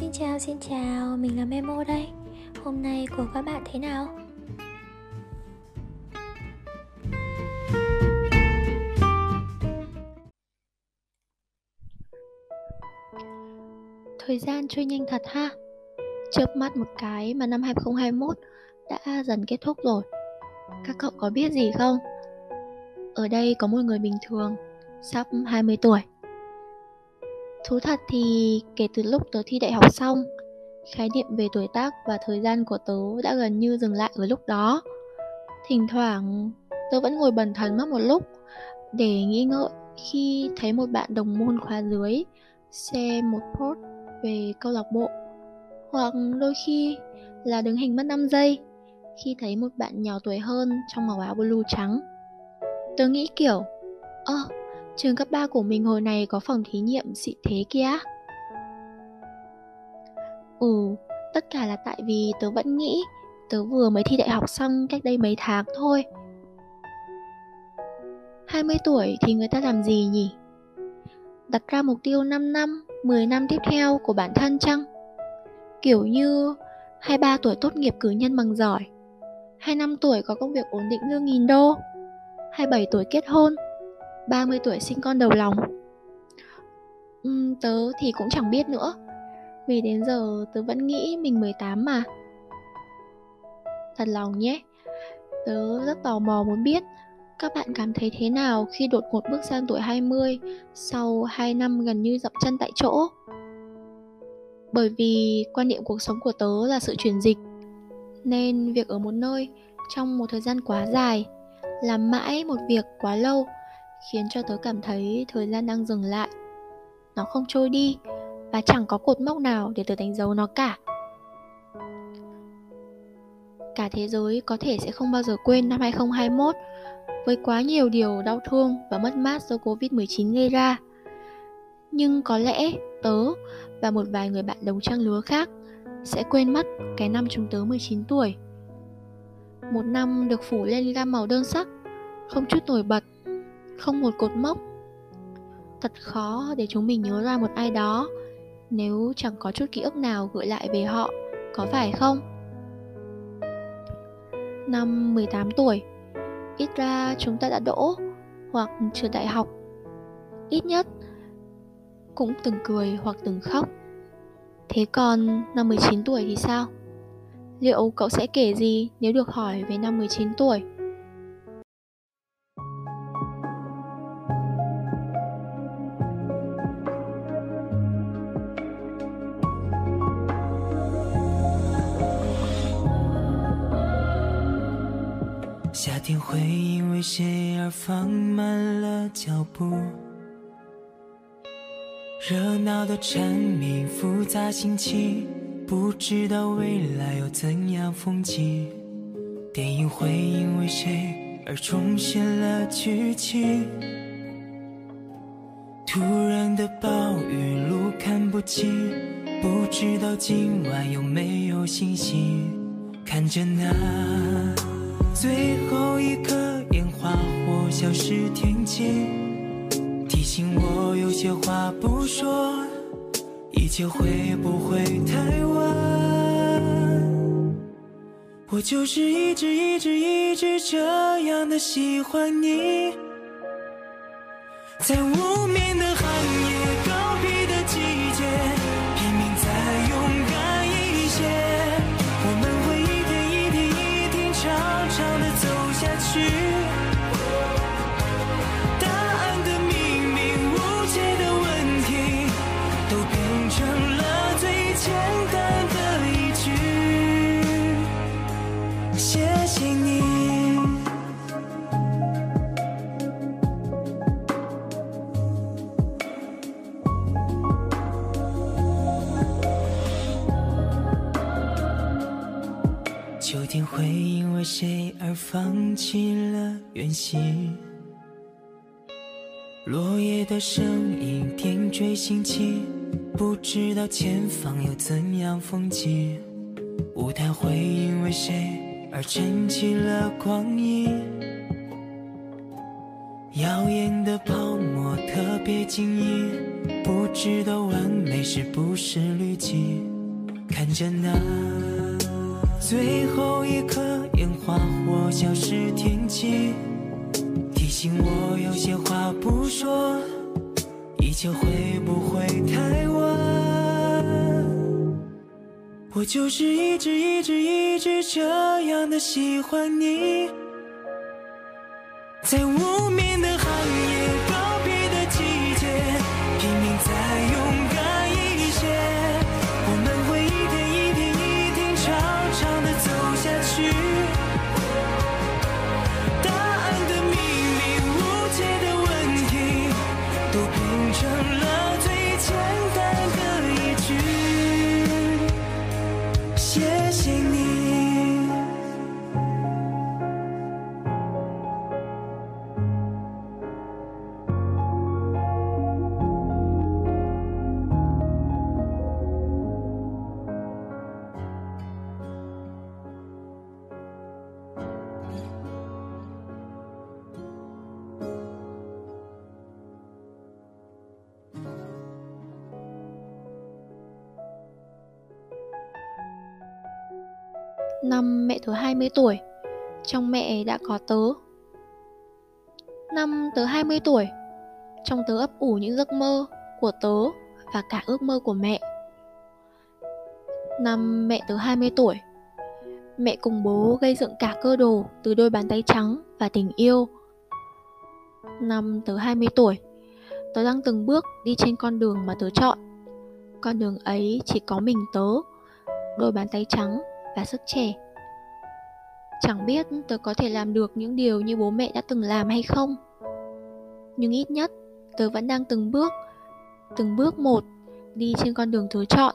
Xin chào, mình là Memo đây. Hôm nay của các bạn thế nào? Thời gian trôi nhanh thật ha. Chớp mắt một cái mà năm 2021 đã dần kết thúc rồi. Các cậu có biết gì không? Ở đây có một người bình thường, sắp 20 tuổi. Thú thật thì kể từ lúc tớ thi đại học xong, khái niệm về tuổi tác và thời gian của tớ đã gần như dừng lại ở lúc đó. Thỉnh thoảng tớ vẫn ngồi bần thần mất một lúc để nghĩ ngợi khi thấy một bạn đồng môn khóa dưới xem một post về câu lạc bộ, hoặc đôi khi là đứng hình mất 5 giây khi thấy một bạn nhỏ tuổi hơn trong màu áo blue trắng. Tớ nghĩ kiểu trường cấp 3 của mình hồi này có phòng thí nghiệm xịn thế kia. Tất cả là tại vì tớ vẫn nghĩ tớ vừa mới thi đại học xong cách đây mấy tháng thôi. 20 tuổi thì người ta làm gì nhỉ? Đặt ra mục tiêu 5 năm, 10 năm tiếp theo của bản thân chăng? Kiểu như 23 tuổi tốt nghiệp cử nhân bằng giỏi, 25 tuổi có công việc ổn định lương 1.000 đô, 27 tuổi kết hôn, 30 tuổi sinh con đầu lòng. Tớ thì cũng chẳng biết nữa, vì đến giờ tớ vẫn nghĩ mình 18 mà. Thật lòng nhé, tớ rất tò mò muốn biết các bạn cảm thấy thế nào khi đột ngột bước sang tuổi 20 sau 2 năm gần như dậm chân tại chỗ. Bởi vì quan niệm cuộc sống của tớ là sự chuyển dịch, nên việc ở một nơi trong một thời gian quá dài, làm mãi một việc quá lâu khiến cho tớ cảm thấy thời gian đang dừng lại. Nó không trôi đi và chẳng có cột mốc nào để tớ đánh dấu nó cả. Cả thế giới có thể sẽ không bao giờ quên năm 2021 với quá nhiều điều đau thương và mất mát do Covid-19 gây ra. Nhưng có lẽ tớ và một vài người bạn đồng trang lứa khác sẽ quên mất cái năm chúng tớ 19 tuổi. Một năm được phủ lên gam màu đơn sắc, không chút nổi bật, không một cột mốc. Thật khó để chúng mình nhớ ra một ai đó nếu chẳng có chút ký ức nào gợi lại về họ, có phải không? Năm 18 tuổi, ít ra chúng ta đã đỗ hoặc trượt đại học, ít nhất cũng từng cười hoặc từng khóc. Thế còn năm 19 tuổi thì sao? Liệu cậu sẽ kể gì nếu được hỏi về năm 19 tuổi?夏天会因为谁而放慢了脚步，热闹的蝉鸣，复杂心情，不知道未来有怎样风景。电影会因为谁而重现了剧情，突然的暴雨，路看不清，不知道今晚有没有星星。看着那最后一颗烟花火消失天际，提醒我有些话不说，一切会不会太晚。我就是一直这样的喜欢你，在无眠的寒夜，告别的季节，拼命再勇敢一些，我们会一天长长地走下去。秋天会因为谁而放弃了远行，落叶的声音点缀心情，不知道前方有怎样风景。舞台会因为谁而撑起了光影，耀眼的泡沫特别晶莹，不知道完美泪是不是滤镜？看着那最后一颗烟花火消失天际，提醒我有些话不说，依旧会不会太晚？我就是一直这样的喜欢你，在无眠的寒夜，告别的季节，拼命再勇敢一些，我们会一天长长的走下去。答案的秘密，无解的问题，都变成了最简单的一句谢谢你。Năm mẹ tớ 20 tuổi, trong mẹ đã có tớ. Năm tớ 20 tuổi, trong tớ ấp ủ những giấc mơ của tớ và cả ước mơ của mẹ. Năm mẹ tớ 20 tuổi, mẹ cùng bố gây dựng cả cơ đồ từ đôi bàn tay trắng và tình yêu. Năm tớ 20 tuổi, tớ đang từng bước đi trên con đường mà tớ chọn. Con đường ấy chỉ có mình tớ, đôi bàn tay trắng và sức trẻ. Chẳng biết tớ có thể làm được những điều như bố mẹ đã từng làm hay không, nhưng ít nhất tớ vẫn đang từng bước một đi trên con đường tớ chọn,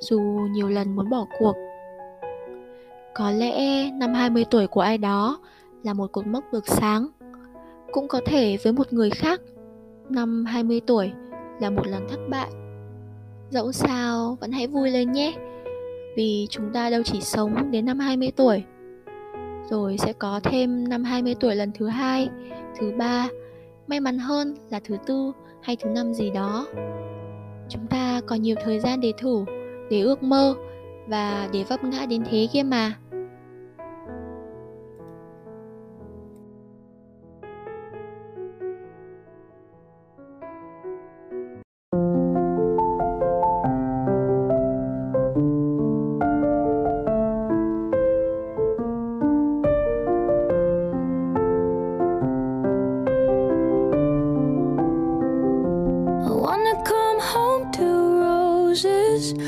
dù nhiều lần muốn bỏ cuộc. Có lẽ năm 20 tuổi của ai đó là một cột mốc rực sáng. Cũng có thể với một người khác, năm 20 tuổi là một lần thất bại. Dẫu sao vẫn hãy vui lên nhé, vì chúng ta đâu chỉ sống đến năm 20 tuổi. Rồi sẽ có thêm năm 20 tuổi lần thứ 2, thứ 3, may mắn hơn là thứ 4 hay thứ 5 gì đó. Chúng ta còn nhiều thời gian để thử, để ước mơ và để vấp ngã đến thế kia mà.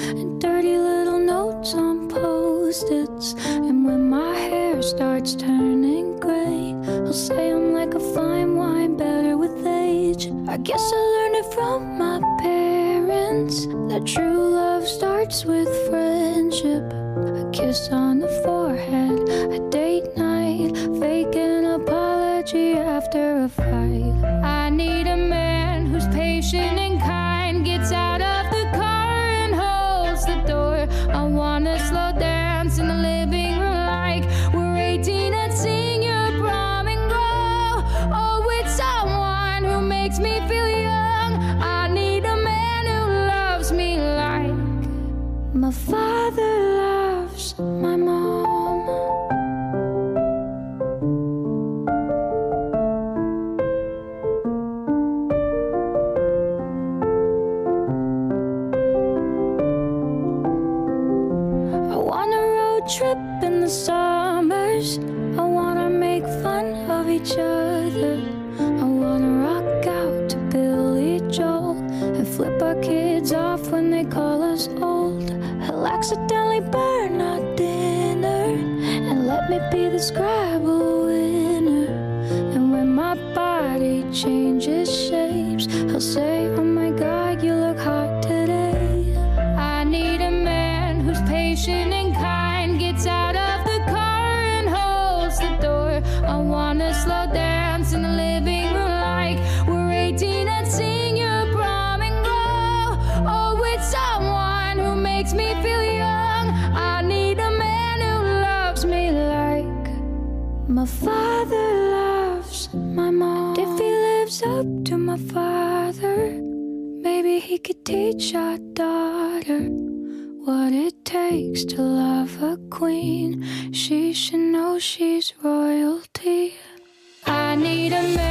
And dirty little notes on post-its, and when my hair starts turning gray, I'll say I'm like a fine wine, better with age. I guess I learned it from my parents, that true love starts with friendship. A kiss on the forehead, a date night, fake an apology after a fight. I need a man who's patient and kind, gets out of the car, the door. I wanna slow dance in the living room like we're 18 at senior prom and go, oh, with someone who makes me feel young. I need a man who loves me like my father loves my mom. Trip in the summers, I wanna make fun of each other. I wanna rock out to Billy Joel and flip our kids off when they call us old. I'll accidentally burn our dinner and let me be the Scrabble winner. And when my body changes shapes, I'll say, oh my God, you look hot today. I need a man who's patient and kind, gets out of the car and holds the door. I wanna slow dance in the living room like we're 18 at senior prom and go, oh, with someone who makes me feel young. I need a man who loves me like my father loves my mom. And if he lives up to my father, maybe he could teach our daughter what it takes to love a queen. She should know she's royalty. I need a man.